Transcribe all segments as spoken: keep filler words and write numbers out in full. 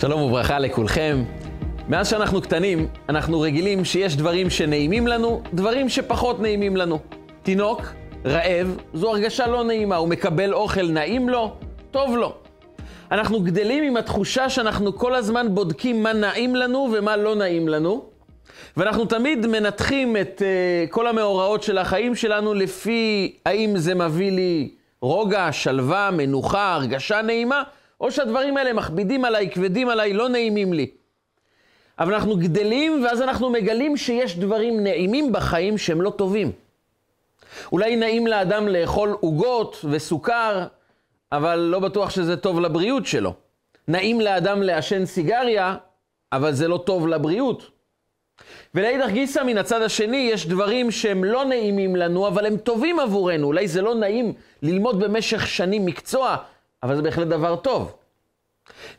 שלום וברכה לכולכם. מאז שאנחנו קטנים, אנחנו רגילים שיש דברים שנעימים לנו, דברים שפחות נעימים לנו. תינוק, רעב, זו הרגשה לא נעימה, הוא מקבל אוכל נעים לו, טוב לו. אנחנו גדלים עם התחושה שאנחנו כל הזמן בודקים מה נעים לנו ומה לא נעים לנו, ואנחנו תמיד מנתחים את uh, כל המאורעות של החיים שלנו לפי האם זה מביא לי רוגע, שלווה, מנוחה, הרגשה נעימה, או שהדברים האלה מכבידים עליי, כבדים עליי, לא נעימים לי. אבל אנחנו גדלים ואז אנחנו מגלים שיש דברים נעימים בחיים שהם לא טובים. אולי נעים לאדם לאכול עוגות וסוכר, אבל לא בטוח שזה טוב לבריאות שלו. נעים לאדם לעשן סיגריה, אבל זה לא טוב לבריאות. ולאידך גיסא מן הצד השני יש דברים שהם לא נעימים לנו, אבל הם טובים עבורנו. אולי זה לא נעים ללמוד במשך שנים מקצוע, אבל זה בהחלט דבר טוב.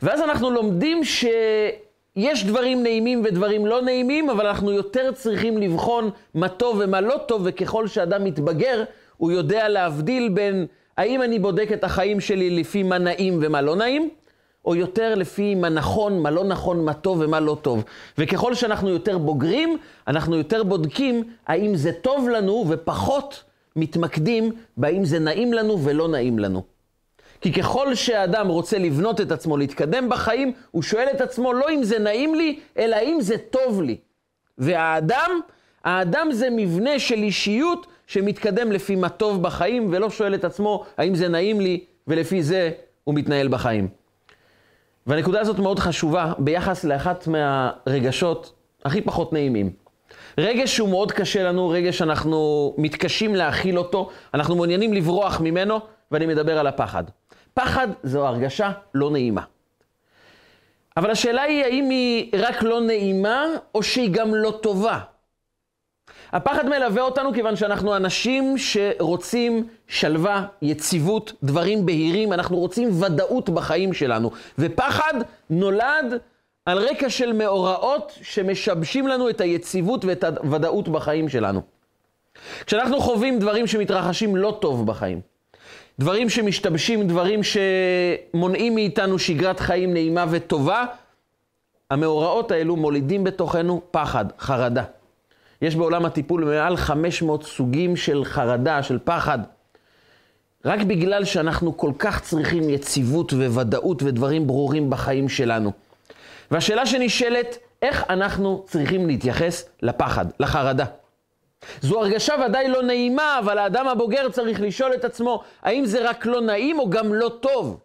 ואז אנחנו לומדים שיש דברים נעימים ודברים לא נעימים, אבל אנחנו יותר צריכים לבחון מה טוב ומה לא טוב, וככל שאדם מתבגר, הוא יודע להבדיל בין האם אני בודק את החיים שלי לפי מה נעים ומה לא נעים, או יותר לפי מה נכון, מה לא נכון, מה טוב ומה לא טוב. וככל שאנחנו יותר בוגרים, אנחנו יותר בודקים האם זה טוב לנו, ופחות מתמקדים בהאם זה נעים לנו ולא נעים לנו. כי ככל שהאדם רוצה לבנות את עצמו, להתקדם בחיים, הוא שואל את עצמו לא אם זה נעים לי, אלא אם זה טוב לי. והאדם, האדם זה מבנה של אישיות שמתקדם לפי מה טוב בחיים, ולא שואל את עצמו האם זה נעים לי, ולפי זה הוא מתנהל בחיים. והנקודה הזאת מאוד חשובה ביחס לאחת מהרגשות הכי פחות נעימים. רגש שהוא מאוד קשה לנו, רגש שאנחנו מתקשים להכיל אותו, אנחנו מעוניינים לברוח ממנו, ואני מדבר על הפחד. פחד זו הרגשה לא נעימה. אבל השאלה היא האם היא רק לא נעימה או שהיא גם לא טובה. הפחד מלווה אותנו כיוון שאנחנו אנשים שרוצים שלווה, יציבות, דברים בהירים. אנחנו רוצים ודאות בחיים שלנו. ופחד נולד על רקע של מאורעות שמשבשים לנו את היציבות ואת הוודאות בחיים שלנו. כשאנחנו חווים דברים שמתרחשים לא טוב בחיים, דברים שמשתבשים, דברים שמונעים מאיתנו שגרת חיים נעימה וטובה, המאורעות האלו מולידים בתוכנו פחד, חרדה. יש בעולם הטיפול מעל חמש מאות סוגים של חרדה, של פחד. רק בגלל שאנחנו כל כך צריכים יציבות וודאות ודברים ברורים בחיים שלנו. והשאלה שנשאלת, איך אנחנו צריכים להתייחס לפחד, לחרדה? זו הרגשה ודאי לא נעימה, אבל האדם הבוגר צריך לשאול את עצמו, האם זה רק לא נעים או גם לא טוב?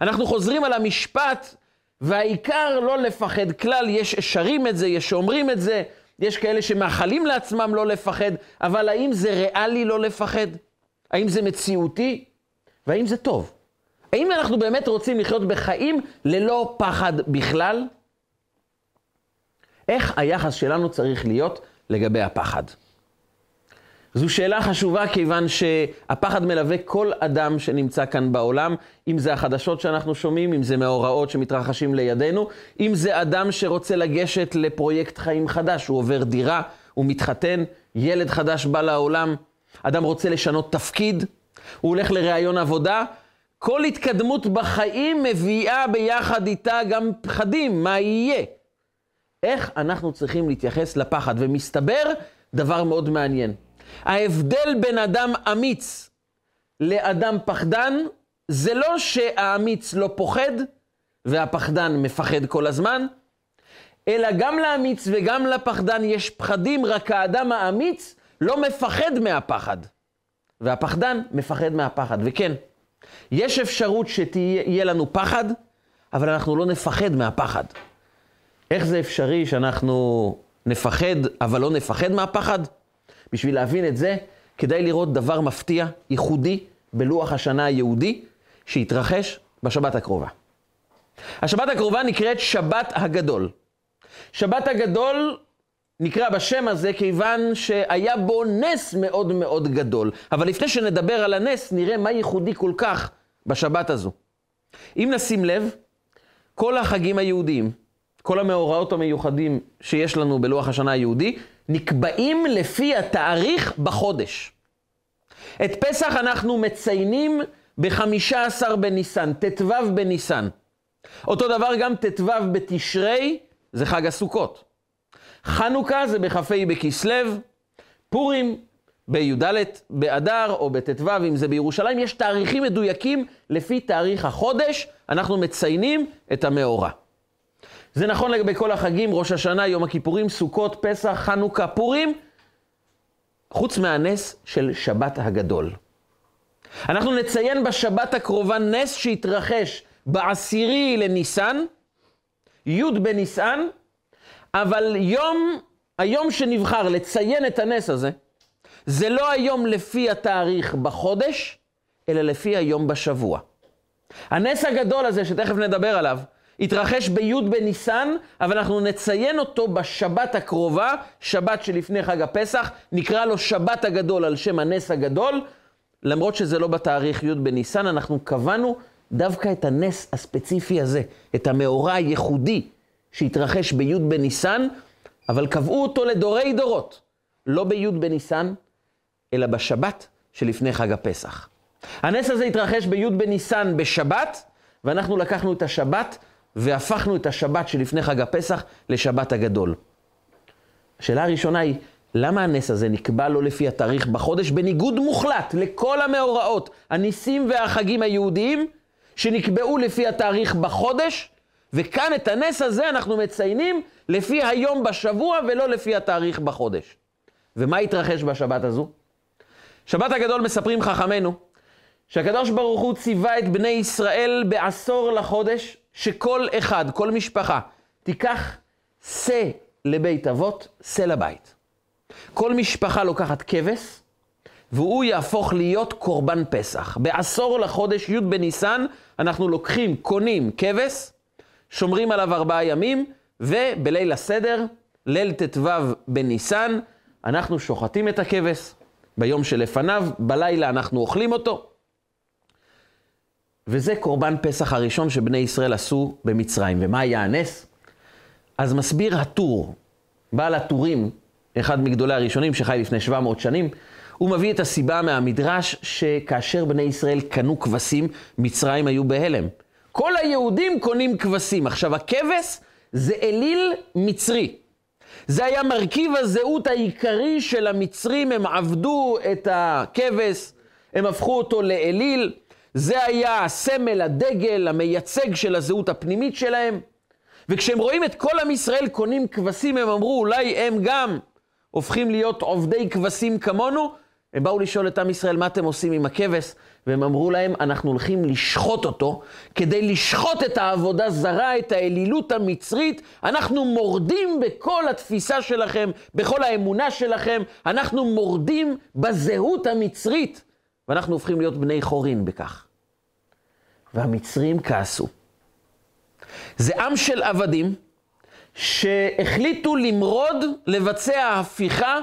אנחנו חוזרים על המשפט, והעיקר לא לפחד כלל, יש שרים את זה, יש שאומרים את זה, יש כאלה שמאחלים לעצמם לא לפחד, אבל האם זה ריאלי לא לפחד? האם זה מציאותי? והאם זה טוב? האם אנחנו באמת רוצים לחיות בחיים ללא פחד בכלל? איך היחס שלנו צריך להיות לגבי הפחד? זו שאלה חשובה כיוון שהפחד מלווה כל אדם שנמצא כאן בעולם, אם זה החדשות שאנחנו שומעים, אם זה מאורעות שמתרחשים לידינו, אם זה אדם שרוצה לגשת לפרויקט חיים חדש, הוא עובר דירה, הוא מתחתן, ילד חדש בא לעולם, אדם רוצה לשנות תפקיד, הוא הולך לראיון עבודה, כל התקדמות בחיים מביאה ביחד איתה גם פחדים, מה יהיה? איך אנחנו צריכים להתייחס לפחד? ומסתבר דבר מאוד מעניין. ההבדל בין אדם אמיץ לאדם פחדן, זה לא שהאמיץ לא פוחד והפחדן מפחד כל הזמן, אלא גם לאמיץ וגם לפחדן יש פחדים, רק האדם האמיץ לא מפחד מהפחד. והפחדן מפחד מהפחד. וכן, יש אפשרות שתהיה לנו פחד, אבל אנחנו לא נפחד מהפחד. איך זה אפשרי שאנחנו נפחד, אבל לא נפחד מהפחד? בשביל להבין את זה, כדאי לראות דבר מפתיע, ייחודי, בלוח השנה היהודי, שהתרחש בשבת הקרובה. השבת הקרובה נקראת שבת הגדול. שבת הגדול נקרא בשם הזה כיוון שהיה בו נס מאוד מאוד גדול. אבל לפני שנדבר על הנס, נראה מה ייחודי כל כך בשבת הזו. אם נשים לב, כל החגים היהודיים, כל המאורעות המיוחדים שיש לנו בלוח השנה היהודי, נקבעים לפי התאריך בחודש. את פסח אנחנו מציינים ב-חמישה עשר בניסן, ט"ו בניסן. אותו דבר גם תתוו בתשרי, זה חג הסוכות. חנוכה זה בחפי בכסלב, פורים בי"ד באדר או בתתוו, אם זה בירושלים. יש תאריכים מדויקים לפי תאריך החודש, אנחנו מציינים את המאורע. זה נכון לגבי כל החגים, ראש השנה, יום הכיפורים, סוכות, פסח, חנוכה, פורים, חוץ מהנס של שבת הגדול. אנחנו נציין בשבת הקרובה נס שהתרחש בעשירי לניסן, י' בניסן, אבל יום, היום שנבחר לציין את הנס הזה, זה לא היום לפי התאריך בחודש, אלא לפי היום בשבוע. הנס הגדול הזה, שתכף נדבר עליו, התרחש בי' בניסן, אבל אנחנו נציין אותו בשבת הקרובה, שבת שלפני חג הפסח, נקרא לו שבת הגדול על שם הנס הגדול, למרות שזה לא בתאריך י' בניסן, אנחנו קבענו דווקא את הנס הספציפי הזה, את המאורע הייחודי שהתרחש בי' בניסן, אבל קבעו אותו לדורי דורות, לא בי' בניסן, אלא בשבת שלפני חג הפסח. הנס הזה התרחש בי' בניסן בשבת, ואנחנו לקחנו את השבת והפכנו את השבת שלפני חג הפסח לשבת הגדול. השאלה הראשונה היא, למה הנס הזה נקבע לא לפי התאריך בחודש, בניגוד מוחלט לכל המאורעות, הניסים והחגים היהודיים, שנקבעו לפי התאריך בחודש, וכאן את הנס הזה אנחנו מציינים לפי היום בשבוע ולא לפי התאריך בחודש. ומה התרחש בשבת הזו? שבת הגדול מספרים חכמינו, שהקדוש ברוך הוא ציווה את בני ישראל בעשור לחודש, שכל אחד, כל משפחה, תיקח שא לבית אבות, שא לבית. כל משפחה לוקחת כבש, והוא יהפוך להיות קורבן פסח. בעשור לחודש י' בניסן, אנחנו לוקחים, קונים כבש, שומרים עליו ארבעה ימים, ובליל הסדר, ליל תתוו בניסן, אנחנו שוחטים את הכבש, ביום שלפניו, בלילה אנחנו אוכלים אותו, וזה קורבן פסח הראשון שבני ישראל עשו במצרים. ומה היה הנס? אז מסביר הטור, בעל הטורים, אחד מגדולי הראשונים שחי לפני שבע מאות שנים, הוא מביא את הסיבה מהמדרש שכאשר בני ישראל קנו כבשים, מצרים היו בהלם. כל היהודים קונים כבשים. עכשיו הכבש זה אליל מצרי. זה היה מרכיב הזהות העיקרי של המצרים, הם עבדו את הכבש, הם הפכו אותו לאליל. זה היה הסמל, הדגל, המייצג של הזהות הפנימית שלהם. וכשהם רואים את כל עם ישראל קונים כבשים, הם אמרו, אולי הם גם הופכים להיות עובדי כבשים כמונו. הם באו לשאול את עם ישראל, מה אתם עושים עם הכבש? והם אמרו להם, אנחנו הולכים לשחוט אותו, כדי לשחוט את העבודה זרה, את האלילות המצרית. אנחנו מורדים בכל התפיסה שלכם, בכל האמונה שלכם. אנחנו מורדים בזהות המצרית. ואנחנו הופכים להיות בני חורין בכך. והמצרים כעסו. זה עם של עבדים שהחליטו למרוד, לבצע הפיכה,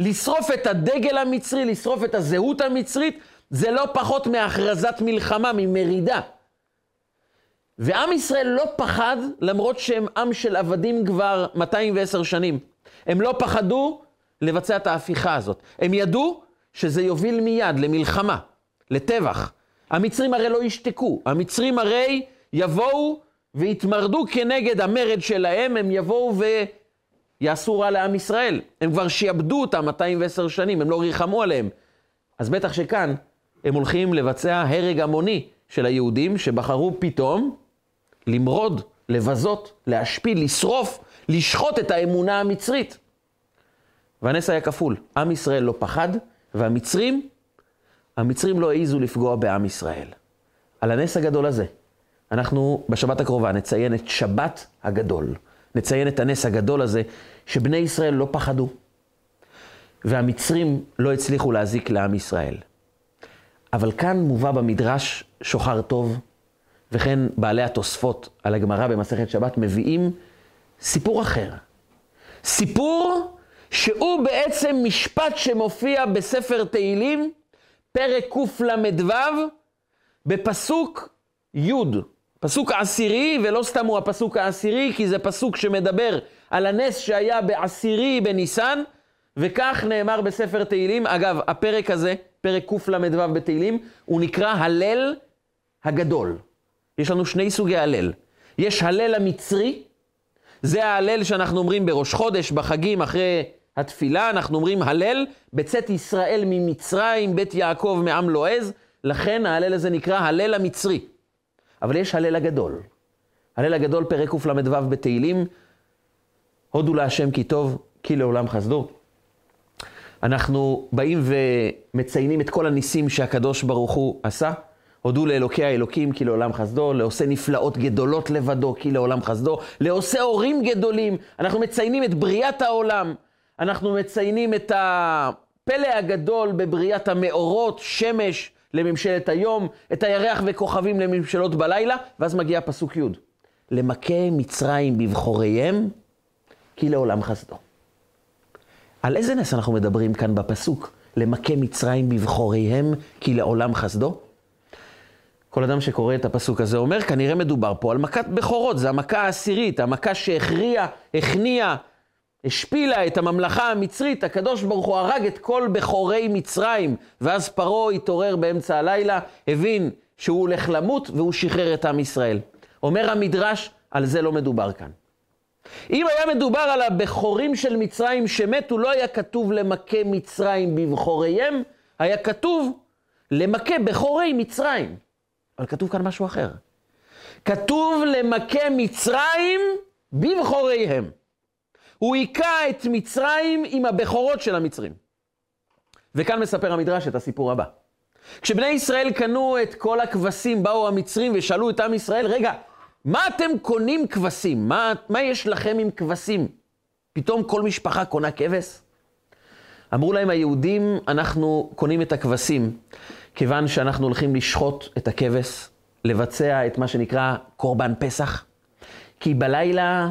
לשרוף את הדגל המצרי, לשרוף את הזהות המצרית, זה לא פחות מהכרזת מלחמה, ממרידה. ועם ישראל לא פחד, למרות שהם עם של עבדים כבר מאתיים ועשר שנים. הם לא פחדו לבצע את ההפיכה הזאת. הם ידעו שזה יוביל מיד למלחמה, לטבח. המצרים הרי לא ישתקו. המצרים הרי יבואו ויתמרדו כנגד המרד שלהם, הם יבואו ויעשו רע לעם ישראל. הם כבר שיעבדו אותם מאתיים ועשר שנים, הם לא ריחמו עליהם. אז בטח שכאן הם הולכים לבצע הרג המוני של היהודים, שבחרו פתאום למרוד, לבזות, להשפיל, לשרוף, לשחוט את האמונה המצרית. והנס היה כפול. עם ישראל לא פחד, והמצרים, המצרים לא העיזו לפגוע בעם ישראל. על הנס הגדול הזה, אנחנו בשבת הקרובה נציין את שבת הגדול. נציין את הנס הגדול הזה, שבני ישראל לא פחדו. והמצרים לא הצליחו להזיק לעם ישראל. אבל כאן מובא במדרש שוחר טוב, וכן בעלי התוספות על הגמרא במסכת שבת מביאים סיפור אחר. סיפור שהוא בעצם משפט שמופיע בספר תהילים, פרק קל"ו, בפסוק י', פסוק עשירי, ולא סתם הוא הפסוק העשירי, כי זה פסוק שמדבר על הנס שהיה בעשירי בניסן, וכך נאמר בספר תהילים. אגב, הפרק הזה, פרק קל"ו בתהילים, הוא נקרא הלל הגדול. יש לנו שני סוגי הלל. יש הלל המצרי, זה ההלל שאנחנו אומרים בראש חודש, בחגים, אחרי התפילה, אנחנו אומרים הלל, בצאת ישראל ממצרים, בית יעקב מעם לועז, לכן ההלל הזה נקרא הלל המצרי. אבל יש הלל הגדול. הלל הגדול פרק קל"ו בתהילים, הודו להשם כי טוב, כי לעולם חסדו. אנחנו באים ומציינים את כל הניסים שהקדוש ברוך הוא עשה. הודו לאלוקי האלוקים כי לעולם חסדו, לעושה נפלאות גדולות לבדו כי לעולם חסדו, לעושה הורים גדולים. אנחנו מציינים את בריאת העולם, אנחנו מציינים את הפלא הגדול בבריאת המאורות, שמש לממשלת היום, את הירח וכוכבים לממשלות בלילה, ואז מגיע פסוק י' למכה מצרים בבחוריהם כי לעולם חסדו. על איזה נס אנחנו מדברים כאן בפסוק? למכה מצרים בבחוריהם כי לעולם חסדו? כל אדם שקורא את הפסוק הזה אומר, כנראה מדובר פה על מכת בכורות, זה המכה העשירית, המכה שהכריעה, הכניעה, השפילה את הממלכה המצרית, הקדוש ברוך הוא הרג את כל בכורי מצרים, ואז פרעה התעורר באמצע הלילה, הבין שהוא הולך למות והוא שחרר את עם ישראל. אומר המדרש, על זה לא מדובר כאן. אם היה מדובר על הבכורים של מצרים שמתו, לא היה כתוב למכה מצרים בבכוריהם, היה כתוב למכה בכורי מצרים. אבל כתוב כאן משהו אחר. כתוב למכה מצרים בבכוריהם. הוא היקע את מצרים עם הבכורות של המצרים. וכאן מספר המדרש את הסיפור הבא. כשבני ישראל קנו את כל הכבשים, באו המצרים ושאלו את עם ישראל, רגע, מה אתם קונים כבשים? מה, מה יש לכם עם כבשים? פתאום כל משפחה קונה כבש? אמרו להם היהודים, אנחנו קונים את הכבשים, כיוון שאנחנו הולכים לשחוט את הכבש, לבצע את מה שנקרא קורבן פסח, כי בלילה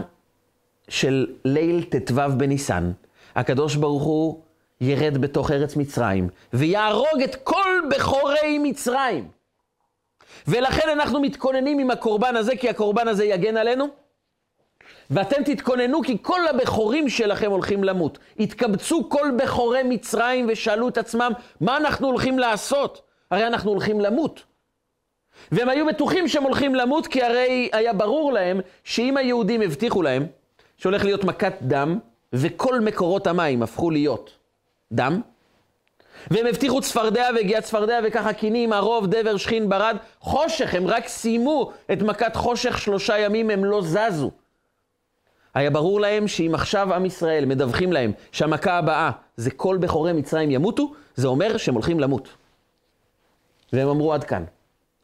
של ליל תתוו בניסן, הקדוש ברוך הוא ירד בתוך ארץ מצרים, ויהרוג את כל בכורי מצרים. ולכן אנחנו מתכוננים עם הקורבן הזה, כי הקורבן הזה יגן עלינו. ואתם תתכוננו, כי כל הבכורים שלכם הולכים למות. התקבצו כל בכורי מצרים ושאלו את עצמם, מה אנחנו הולכים לעשות? הרי אנחנו הולכים למות. והם היו בטוחים שהם הולכים למות, כי הרי היה ברור להם שאם היהודים הבטיחו להם, שהולך להיות מכת דם, וכל מקורות המים הפכו להיות דם, והם הבטיחו צפרדע והגיעה צפרדע וככה קינים, ערוב, דבר, שכין, ברד, חושך, הם רק סיימו את מכת חושך שלושה ימים, הם לא זזו. היה ברור להם שאם עכשיו עם ישראל מדווחים להם שהמכה הבאה זה כל בכורי מצרים ימותו, זה אומר שהם הולכים למות. והם אמרו עד כאן,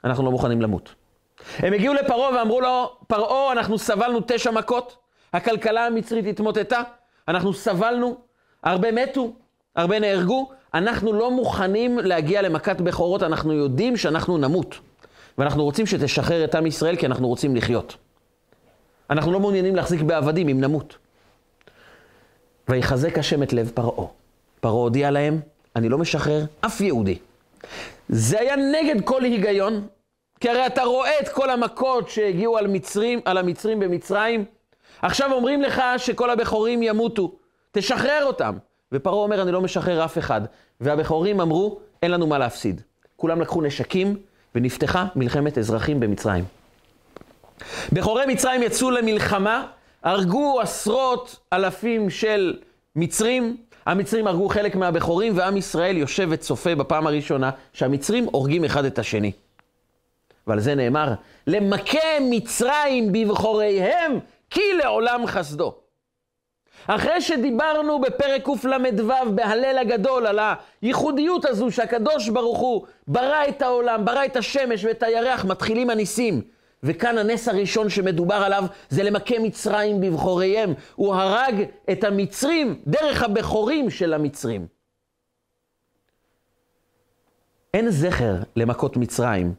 אנחנו לא מוכנים למות. הם הגיעו לפרעה ואמרו לו, פרעה, אנחנו סבלנו תשע מכות, הכלכלה המצרית התמוטטה, אנחנו סבלנו, הרבה מתו, הרבה נהרגו, אנחנו לא מוכנים להגיע למכת בכורות, אנחנו יודעים שאנחנו נמות. ואנחנו רוצים שתשחרר את עם ישראל כי אנחנו רוצים לחיות. אנחנו לא מעוניינים להחזיק בעבדים אם נמות. ויחזק השם את לב פרעה. פרעה הודיע להם, אני לא משחרר אף יהודי. זה היה נגד כל היגיון, כי הרי אתה רואה את כל המכות שהגיעו על, מצרים, על המצרים במצרים. עכשיו אומרים לך שכל הבכורים ימותו, תשחרר אותם. ופרעה אומר, אני לא משחרר אף אחד. והבכורים אמרו, אין לנו מה להפסיד. כולם לקחו נשקים ונפתחה מלחמת אזרחים במצרים. בכורי מצרים יצאו למלחמה, הרגו עשרות אלפים של מצרים, המצרים הרגו חלק מהבכורים, ועם ישראל יושב וצופה בפעם הראשונה שהמצרים הורגים אחד את השני. ועל זה נאמר, למכה מצרים בבכוריהם כי לעולם חסדו. אחרי שדיברנו בפרק קל"ו בהלל הגדול על הייחודיות הזו שהקדוש ברוך הוא ברא את העולם, ברא את השמש ואת הירח, מתחילים הניסים. וכאן הנס הראשון שמדובר עליו זה למכה מצרים בבכוריהם. הוא הרג את המצרים דרך הבכורים של המצרים. אין זכר למכות מצרים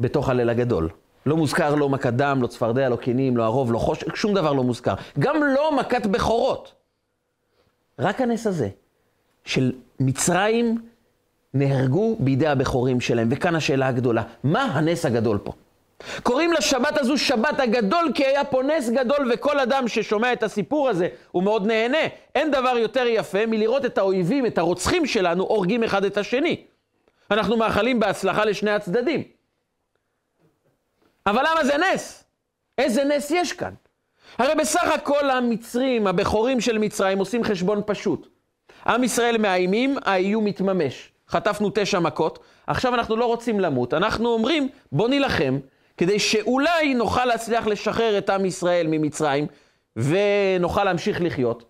בתוך הלל הגדול. לא מוזכר, לא מכת דם, לא צפרדע, לא קינים, לא ערוב, לא חושך, שום דבר לא מוזכר. גם לא מכת בכורות. רק הנס הזה של מצרים נהרגו בידי הבכורים שלהם. וכאן השאלה הגדולה, מה הנס הגדול פה? קוראים לשבת הזו שבת הגדול כי היה פה נס גדול, וכל אדם ששומע את הסיפור הזה הוא מאוד נהנה. אין דבר יותר יפה מלראות את האויבים, את הרוצחים שלנו, הורגים אחד את השני. אנחנו מאחלים בהצלחה לשני הצדדים. אבל למה זה נס? איזה נס יש כאן? הרי בסך הכל המצרים, הבכורים של מצרים, עושים חשבון פשוט. עם ישראל מאיימים, האיום מתממש. חטפנו תשע מכות, עכשיו אנחנו לא רוצים למות. אנחנו אומרים, בוא נלחם, כדי שאולי נוכל להצליח לשחרר את עם ישראל ממצרים, ונוכל להמשיך לחיות.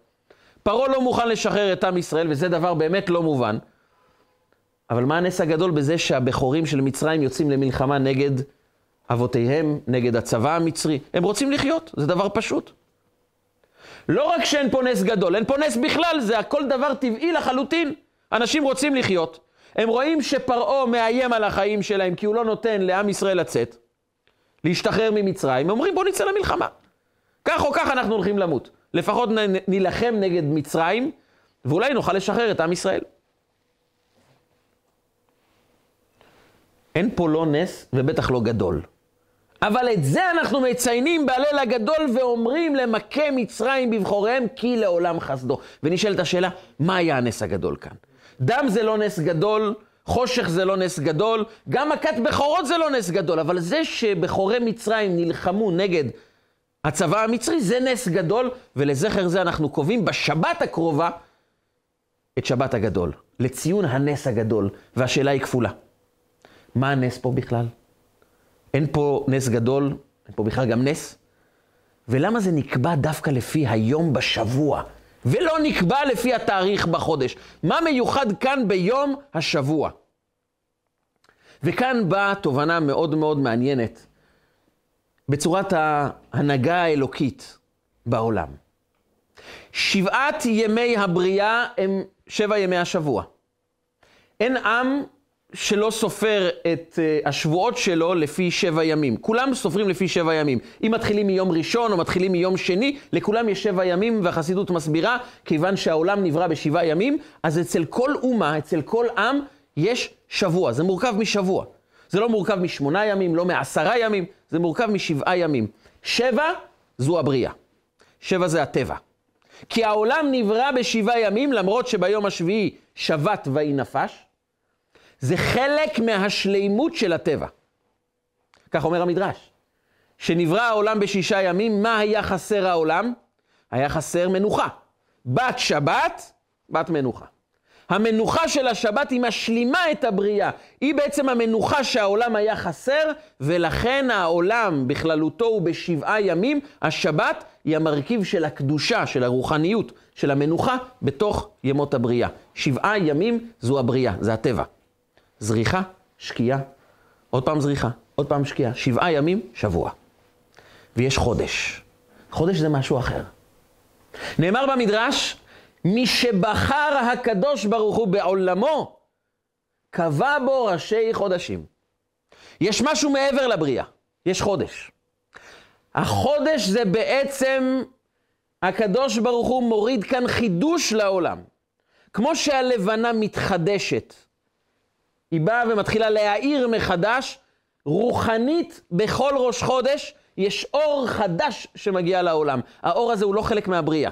פרעה לא מוכן לשחרר את עם ישראל, וזה דבר באמת לא מובן. אבל מה הנס הגדול בזה שהבכורים של מצרים יוצאים למלחמה נגד אבותיהם, נגד הצבא המצרי? הם רוצים לחיות, זה דבר פשוט. לא רק שאין פה נס גדול, אין פה נס בכלל, זה הכל דבר טבעי לחלוטין. אנשים רוצים לחיות. הם רואים שפרעה מאיים על החיים שלהם, כי הוא לא נותן לעם ישראל לצאת, להשתחרר ממצרים. הם אומרים, בוא נצא למלחמה. כך או כך אנחנו הולכים למות. לפחות נלחם נגד מצרים, ואולי נוכל לשחרר את עם ישראל. אין פה לא נס ובטח לא גדול. אבל את זה אנחנו מציינים בהלל הגדול ואומרים למכה מצרים בבחוריהם כי לעולם חסדו. ונשאלת השאלה, מה היה הנס הגדול כאן? דם זה לא נס גדול, חושך זה לא נס גדול, גם מכת בכורות זה לא נס גדול. אבל זה שבכורי מצרים נלחמו נגד הצבא המצרי זה נס גדול, ולזכר זה אנחנו קובעים בשבת הקרובה את שבת הגדול, לציון הנס הגדול. והשאלה היא כפולה. מה הנס פה בכלל? אין פה נס גדול, אין פה בכלל גם נס. ולמה זה נקבע דווקא לפי היום בשבוע, ולא נקבע לפי התאריך בחודש? מה מיוחד כאן ביום השבוע? וכאן באה תובנה מאוד מאוד מעניינת, בצורת ההנהגה האלוקית בעולם. שבעת ימי הבריאה הם שבע ימי השבוע. אין עם שלא סופר את השבועות שלו לפי שבע ימים. כולם סופרים לפי שבע ימים. אם מתחילים מיום ראשון או מתחילים מיום שני, לכולם יש שבע ימים, והחסידות מסבירה, כיוון שהעולם נברא בשבעה ימים, אז אצל כל אומה, אצל כל עם, יש שבוע. זה מורכב משבוע. זה לא מורכב משמונה ימים, לא מעשרה ימים, זה מורכב משבעה ימים. שבע זו הבריאה. שבע זה הטבע. כי העולם נברא בשבעה ימים, למרות שביום השביעי שבת ויהי נפש, זה חלק מהשלימות של הטבע. כך אומר המדרש. שנברא העולם בשישה ימים, מה היה חסר העולם? היה חסר מנוחה. בת שבת, בת מנוחה. המנוחה של השבת היא משלימה את הבריאה. היא בעצם המנוחה שהעולם היה חסר, ולכן העולם בכללותו הוא בשבעה ימים. השבת היא המרכיב של הקדושה, של הרוחניות, של המנוחה בתוך ימות הבריאה. שבעה ימים זו הבריאה, זה הטבע. זריחה, שקיעה, עוד פעם זריחה, עוד פעם שקיעה. שבעה ימים, שבוע. ויש חודש. חודש זה משהו אחר. נאמר במדרש, מי שבחר הקדוש ברוך הוא בעולמו, קבע בו ראשי חודשים. יש משהו מעבר לבריאה, יש חודש. החודש זה בעצם, הקדוש ברוך הוא מוריד כאן חידוש לעולם. כמו שהלבנה מתחדשת, היא באה ומתחילה להאיר מחדש, רוחנית בכל ראש חודש, יש אור חדש שמגיע לעולם. האור הזה הוא לא חלק מהבריאה.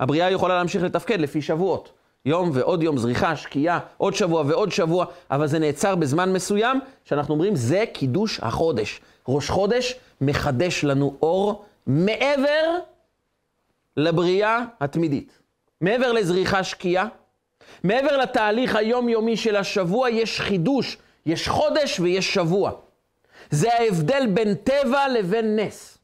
הבריאה יכולה להמשיך לתפקד לפי שבועות. יום ועוד יום, זריחה, שקיעה, עוד שבוע ועוד שבוע, אבל זה נעצר בזמן מסוים, שאנחנו אומרים, זה קידוש החודש. ראש חודש מחדש לנו אור מעבר לבריאה התמידית. מעבר לזריחה, שקיעה, מעבר לתהליך היומיומי של השבוע, יש חידוש, יש חודש ויש שבוע. זה ההבדל בין טבע לבין נס.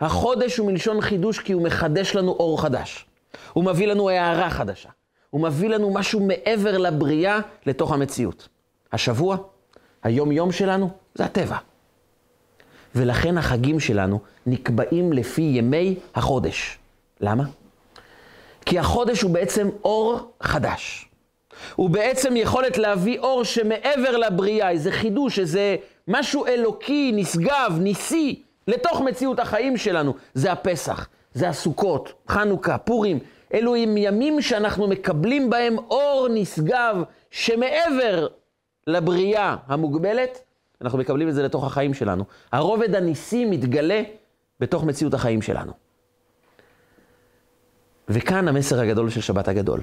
החודש הוא מלשון חידוש כי הוא מחדש לנו אור חדש. הוא מביא לנו הערה חדשה. הוא מביא לנו משהו מעבר לבריאה לתוך המציאות. השבוע, היום יום שלנו, זה הטבע. ולכן החגים שלנו נקבעים לפי ימי החודש. למה? כי החודש הוא בעצם אור חדש. הוא בעצם יכולת להביא אור שמעבר לבריאה, איזה חידוש, איזה משהו אלוקי, נשגב, ניסי, לתוך מציאות החיים שלנו. זה הפסח, זה הסוכות, חנוכה, פורים. אלו הם ימים שאנחנו מקבלים בהם אור נשגב, שמעבר לבריאה המוגבלת, אנחנו מקבלים את זה לתוך החיים שלנו. הרובד הניסי מתגלה בתוך מציאות החיים שלנו. וכאן המסר הגדול של שבת הגדול.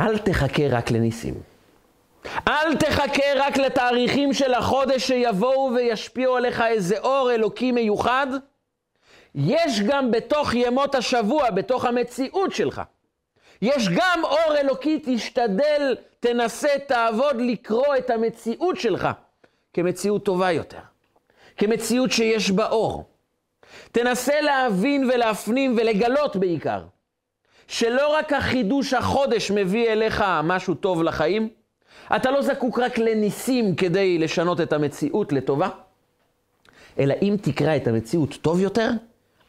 אל תחכה רק לניסים. אל תחכה רק לתאריכים של החודש שיבואו וישפיעו עליך איזה אור אלוקי מיוחד. יש גם בתוך ימות השבוע, בתוך המציאות שלך, יש גם אור אלוקי. תשתדל, תנסה, תעבוד לקרוא את המציאות שלך כמציאות טובה יותר, כמציאות שיש בה אור. תנסה להבין ולהפנים ולגלות בעיקר, שלא רק החידוש החודש מביא אליך משהו טוב לחיים. אתה לא זקוק רק לניסים כדי לשנות את המציאות לטובה, אלא אם תקרא את המציאות טוב יותר,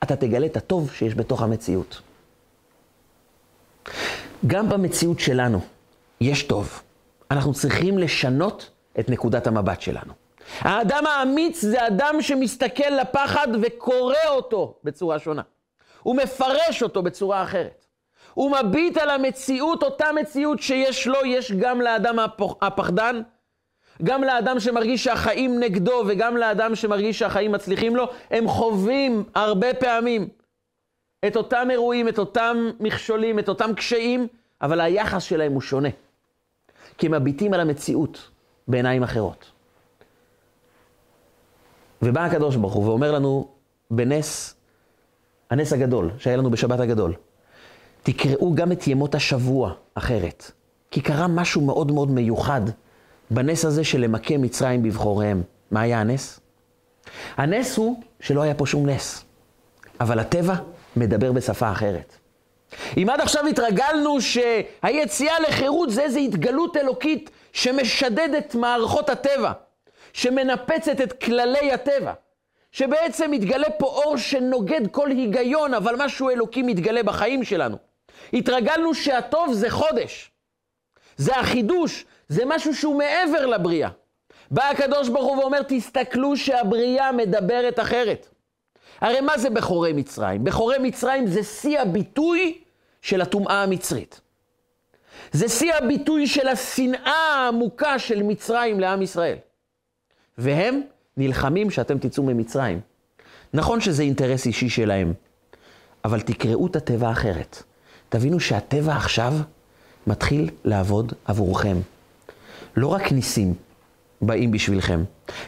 אתה תגלה את הטוב שיש בתוך המציאות. גם במציאות שלנו יש טוב. אנחנו צריכים לשנות את נקודת המבט שלנו. האדם האמיץ זה אדם שמסתכל לפחד וקורא אותו בצורה שונה. הוא מפרש אותו בצורה אחרת. הוא מביט על המציאות, אותה מציאות שיש לו, יש גם לאדם הפחדן, גם לאדם שמרגיש שהחיים נגדו וגם לאדם שמרגיש שהחיים מצליחים לו. הם חווים הרבה פעמים את אותם אירועים, את אותם מכשולים, את אותם קשיים, אבל היחס שלהם הוא שונה. כי הם מביטים על המציאות בעיניים אחרות. ובא הקדוש ברוך הוא ואומר לנו בנס, הנס הגדול שהיה לנו בשבת הגדול, תקראו גם את ימות השבוע אחרת, כי קרה משהו מאוד מאוד מיוחד בנס הזה של למכה מצרים בבחוריהם. מה היה הנס? הנס הוא שלא היה פה שום נס, אבל הטבע מדבר בשפה אחרת. אם עד עכשיו התרגלנו שהיציאה לחירות זה איזו התגלות אלוקית שמשדדת מערכות הטבע, שמנפצת את כללי הטבע, שבעצם מתגלה פה אור שנוגד כל היגיון, אבל משהו אלוקי מתגלה בחיים שלנו. התרגלנו שהטוב זה חודש, זה החידוש, זה משהו שהוא מעבר לבריאה. בא הקדוש ברוך הוא ואומר, תסתכלו שהבריאה מדברת אחרת. הרי מה זה בחורי מצרים? בחורי מצרים זה שיא הביטוי של הטומאה המצרית. זה שיא הביטוי של השנאה העמוקה של מצרים לעם ישראל. והם נלחמים שאתם תצאו ממצרים. נכון שזה אינטרס אישי שלהם, אבל תקראו את הטבע אחרת. תבינו שהטבע עכשיו מתחיל לעבוד עבורכם. לא רק ניסים באים בשבילכם,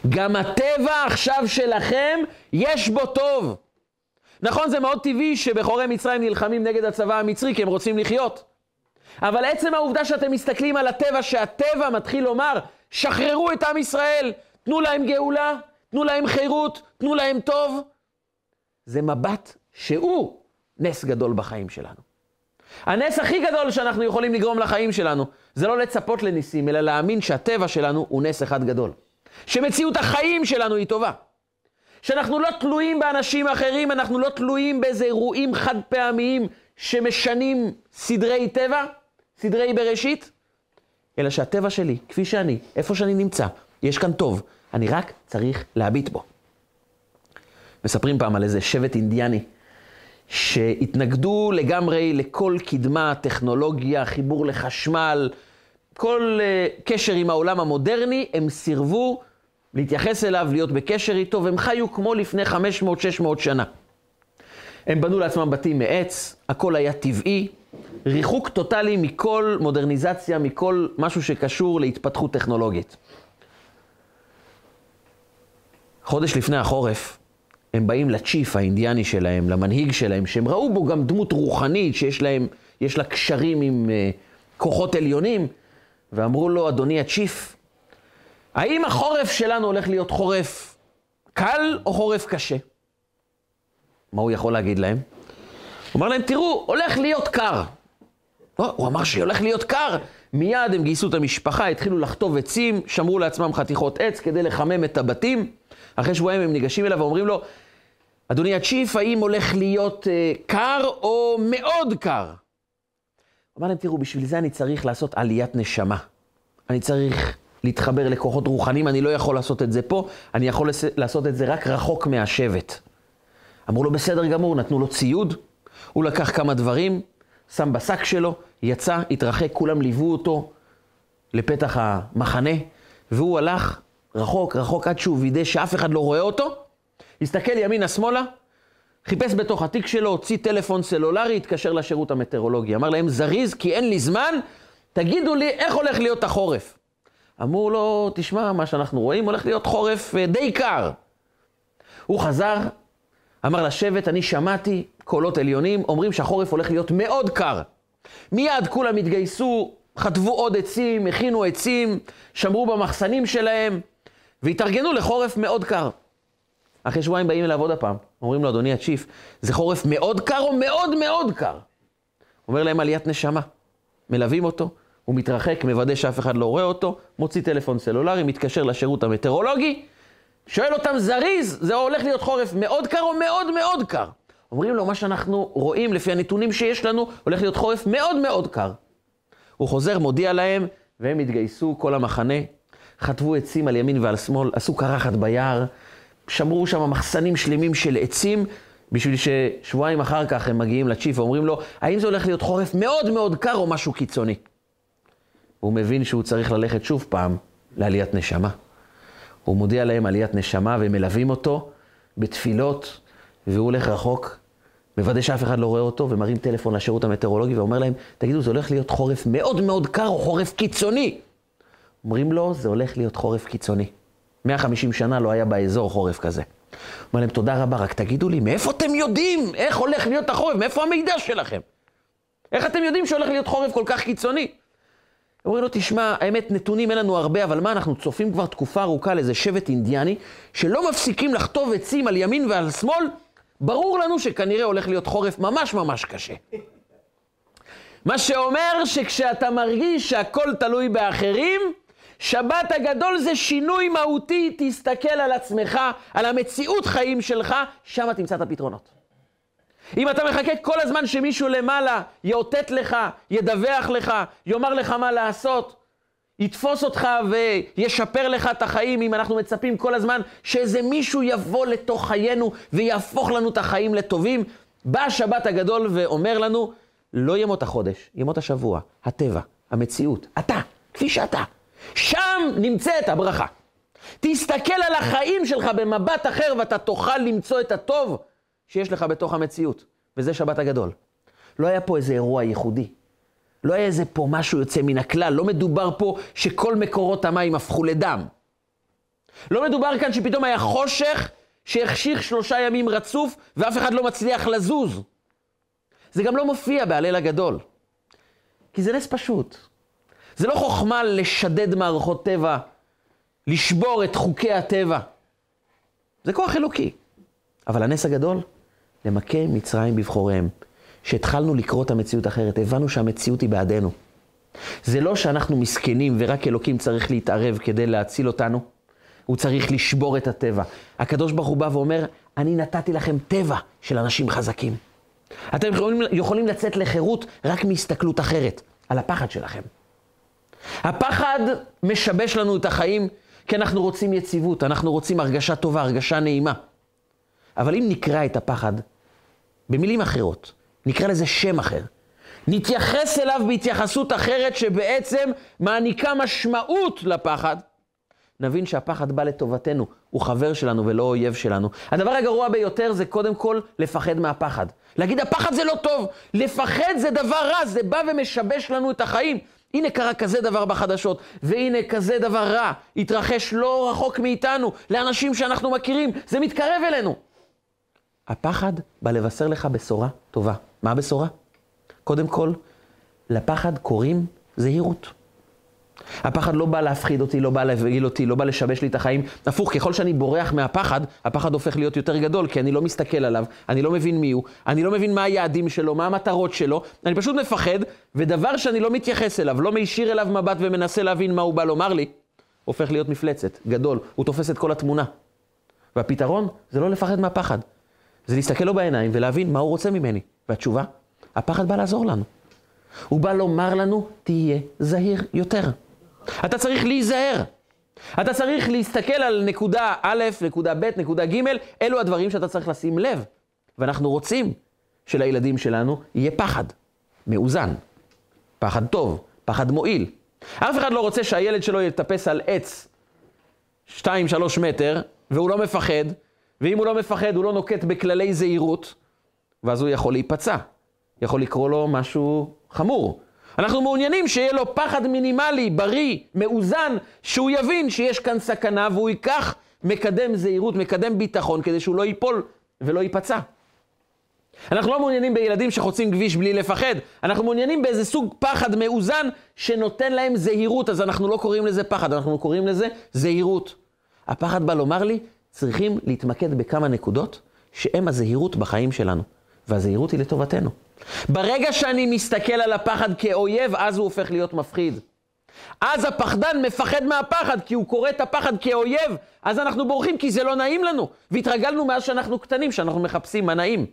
גם הטבע עכשיו שלכם יש בו טוב. נכון, זה מאוד טבעי שבחורי מצרים נלחמים נגד הצבא המצרי, כי הם רוצים לחיות. אבל עצם העובדה שאתם מסתכלים על הטבע, שהטבע מתחיל לומר, שחררו את עם ישראל, תנו להם גאולה, תנו להם חירות, תנו להם טוב. זה מבט שהוא נס גדול בחיים שלנו. הנס הכי גדול שאנחנו יכולים לגרום לחיים שלנו, זה לא לצפות לניסים, אלא להאמין שהטבע שלנו הוא נס אחד גדול. שמציאות החיים שלנו היא טובה. שאנחנו לא תלויים באנשים אחרים, אנחנו לא תלויים באיזה אירועים חד פעמיים שמשנים סדרי טבע, סדרי בראשית, אלא שהטבע שלי, כפי שאני, איפה שאני נמצא, יש כאן טוב, אני רק צריך להביט בו. מספרים פעם על איזה שבט אינדיאני, שהתנגדו לגמרי לכל קדמה, טכנולוגיה, חיבור לחשמל, כל uh, קשר עם העולם המודרני, הם סירבו להתייחס אליו, להיות בקשר איתו, והם חיו כמו לפני חמש מאות עד שש מאות שנה. הם בנו לעצמם בתים מעץ, הכל היה טבעי, ריחוק טוטלי מכל מודרניזציה, מכל משהו שקשור להתפתחות טכנולוגית. חודש לפני החורף, הם באים לצ'יף האינדיאני שלהם, למנהיג שלהם, שהם ראו בו גם דמות רוחנית, שיש להם, יש לה קשרים עם uh, כוחות עליונים, ואמרו לו, אדוני הצ'יף, האם החורף שלנו הולך להיות חורף קל או חורף קשה? מה הוא יכול להגיד להם? הוא אמר להם, תראו, הולך להיות קר. לא, הוא אמר שהולך להיות קר. מיד הם גייסו את המשפחה, התחילו לחטוב עצים, שמרו לעצמם חתיכות עץ כדי לחמם את הבתים. אחרי שבועיים הם ניגשים אליו ואומרים לו, אדוני הצ'יף, האם הולך להיות uh, קר או מאוד קר? הוא אמר להם, תראו, בשביל זה אני צריך לעשות עליית נשמה. אני צריך להתחבר לכוחות רוחניים, אני לא יכול לעשות את זה פה, אני יכול לעשות את זה רק רחוק מהשבט. אמרו לו, בסדר גמור, נתנו לו ציוד, הוא לקח כמה דברים, שם בסק שלו, יצא, התרחק, כולם ליוו אותו לפתח המחנה, והוא הלך רחוק, רחוק, עד שהוא וידא שאף אחד לא רואה אותו, הסתכל ימינה שמאלה, חיפש בתוך התיק שלו, הוציא טלפון סלולרי, התקשר לשירות המטאורולוגי, אמר להם, זריז, כי אין לי זמן, תגידו לי איך הולך להיות החורף. אמרו לו, תשמע, מה שאנחנו רואים הולך להיות חורף די קר. הוא חזר, אמר לשבט, אני שמעתי קולות עליונים, אומרים שהחורף הולך להיות מאוד קר. מיד כולם התגייסו, חטבו עוד עצים, הכינו עצים, שמרו במחסנים שלהם, והתארגנו לחורף מאוד קר. אחרי שבועיים באים אליו עוד הפעם, אומרים לו, אדוני הצ'יף, זה חורף מאוד קר או מאוד מאוד קר? אומר להם עליית נשמה, מלווים אותו, הוא מתרחק, מוודא שאף אחד לא רואה אותו, מוציא טלפון סלולרי, מתקשר לשירות המטרולוגי, שואל אותם זריז, זה הולך להיות חורף מאוד קר או מאוד מאוד קר? אומרים לו, מה שאנחנו רואים לפי הנתונים שיש לנו, הולך להיות חורף מאוד מאוד קר. הוא חוזר, מודיע להם, והם התגייסו, כל המחנה, חטבו עצים על ימין ועל שמאל, עשו קרחת ביער, שמרו שם מחסנים שלמים של עצים, בשביל ששבועיים אחר כך הם מגיעים לצ'יף ואומרים לו, האם זה הולך להיות חורף מאוד מאוד קר או משהו קיצוני? הוא מבין שהוא צריך ללכת שוב פעם לעליית נשמה. הוא מודיע להם עליית נשמה ומלווים אותו בתפילות, והוא הולך רחוק, מוודא שאף אחד לא רואה אותו, ומרים טלפון לשירות המטרולוגי ואומר להם, תגידו, זה הולך להיות חורף מאוד מאוד קר או חורף קיצוני? אומרים לו, זה הולך להיות חורף קיצוני. מאה וחמישים שנה לא היה באזור חורף כזה. אומר להם, תודה רבה, רק תגידו לי, מאיפה אתם יודעים איך הולך להיות החורף? מאיפה המידע שלכם? איך אתם יודעים שהולך להיות חורף כל כך קיצוני? אומרים לו, תשמע, האמת, נתונים אין לנו הרבה, אבל מה, אנחנו צופים כבר תקופה ארוכה לאיזה שבט אינדיאני, שלא מפסיקים לחטוב עצים על ימין ועל שמאל, ברור לנו שכנראה הולך להיות חורף ממש ממש קשה. מה שאומר שכשאתה מרגיש שהכל תלוי באחרים, שבת הגדול זה שינוי מהותי, תסתכל על עצמך, על המציאות חיים שלך, שם תמצא את הפתרונות. אם אתה מחכה כל הזמן שמישהו למעלה יאותת לך, ידווח לך, יאמר לך מה לעשות, יתפוס אותך וישפר לך את החיים, אם אנחנו מצפים כל הזמן שאיזה מישהו יבוא לתוך חיינו ויהפוך לנו את החיים לטובים, בא שבת הגדול ואומר לנו, לא ימות החודש, ימות השבוע, הטבע, המציאות, אתה, כפי שאתה. שם נמצאת הברכה. תסתכל על החיים שלך במבט אחר ואתה תוכל למצוא את הטוב שיש לך בתוך המציאות. וזה שבת הגדול. לא היה פה איזה אירוע ייחודי. לא היה איזה פה משהו יוצא מן הכלל. לא מדובר פה שכל מקורות המים הפכו לדם. לא מדובר כאן שפתאום היה חושך שהחשיך שלושה ימים רצוף ואף אחד לא מצליח לזוז. זה גם לא מופיע בהלל הגדול. כי זה נס פשוט. זה לא חוכמה לשדד מערכות טבע, לשבור את חוקי הטבע. זה כוח אלוקי. אבל הנס הגדול, למכה מצרים בבחוריהם. שהתחלנו לקרוא את המציאות אחרת, הבנו שהמציאות היא בעדנו. זה לא שאנחנו מסכנים ורק אלוקים צריך להתערב כדי להציל אותנו. הוא צריך לשבור את הטבע. הקדוש ברוך הוא בא ואומר, אני נתתי לכם טבע של אנשים חזקים. אתם יכולים, יכולים לצאת לחירות רק מהסתכלות אחרת, על הפחד שלכם. הפחד משבש לנו את החיים, כי אנחנו רוצים יציבות, אנחנו רוצים הרגשה טובה, הרגשה נעימה. אבל אם נקרא את הפחד, במילים אחרות, נקרא לזה שם אחר, נתייחס אליו בהתייחסות אחרת שבעצם מעניקה משמעות לפחד, נבין שהפחד בא לטובתנו, הוא חבר שלנו ולא אויב שלנו. הדבר הגרוע ביותר זה קודם כל לפחד מהפחד. להגיד הפחד זה לא טוב, לפחד זה דבר רע, זה בא ומשבש לנו את החיים. הנה קרה כזה דבר בחדשות, והנה כזה דבר רע, התרחש לא רחוק מאיתנו, לאנשים שאנחנו מכירים, זה מתקרב אלינו. הפחד בא לבשר לך בשורה טובה. מה הבשורה? קודם כל, לפחד קוראים זהירות. הפחד לא בא להפחיד אותי, לא בא להבהיל אותי, לא בא לשבש לי את החיים. הפוך, ככל שאני בורח מהפחד, הפחד הופך להיות יותר גדול, כי אני לא מסתכל עליו, אני לא מבין מי הוא, אני לא מבין מה היעדים שלו, מה המטרות שלו, אני פשוט מפחד, ודבר שאני לא מתייחס אליו, לא מישיר אליו מבט ומנסה להבין מה הוא בא לומר לי, הופך להיות מפלצת, גדול, הוא תופס את כל התמונה. והפתרון זה לא לפחד מהפחד, זה להסתכל לו בעיניים ולהבין מה הוא רוצה ממני. והתשובה, הפחד בא לעזור לנו. הוא בא לומר לנו, תהיה זהיר יותר. אתה צריך להיזהר. אתה צריך להסתכל על נקודה א', נקודה ב', נקודה ג', אלו הדברים שאתה צריך לשים לב. ואנחנו רוצים שלילדים שלנו יהיה פחד מאוזן, פחד טוב, פחד מועיל. אף אחד לא רוצה שהילד שלו יטפס על עץ שתיים שלוש מטר, והוא לא מפחד, ואם הוא לא מפחד הוא לא נוקט בכללי זהירות, ואז הוא יכול להיפצע. יכול לקרוא לו משהו חמור. אנחנו מעוניינים שיהיה לו פחד מינימלי, בריא, מאוזן, שהוא יבין שיש כאן סכנה והוא ייקח מקדם זהירות, מקדם ביטחון, כדי שהוא לא ייפול ולא ייפצע. אנחנו לא מעוניינים בילדים שחוצים כביש בלי לפחד, אנחנו מעוניינים באיזה סוג פחד מאוזן שנותן להם זהירות, אז אנחנו לא קוראים לזה פחד, אנחנו קוראים לזה זהירות. הפחד בא לומר לי, צריכים להתמקד בכמה נקודות שהם הזהירות בחיים שלנו, והזהירות היא לטובתנו. ברגע שאני מסתכל על הפחד כאויב, אז הוא הופך להיות מפחיד. אז הפחדן מפחד מהפחד, כי הוא קורא את הפחד כאויב, אז אנחנו בורחים כי זה לא נעים לנו, והתרגלנו מאז שאנחנו קטנים, שאנחנו מחפשים מה נעים.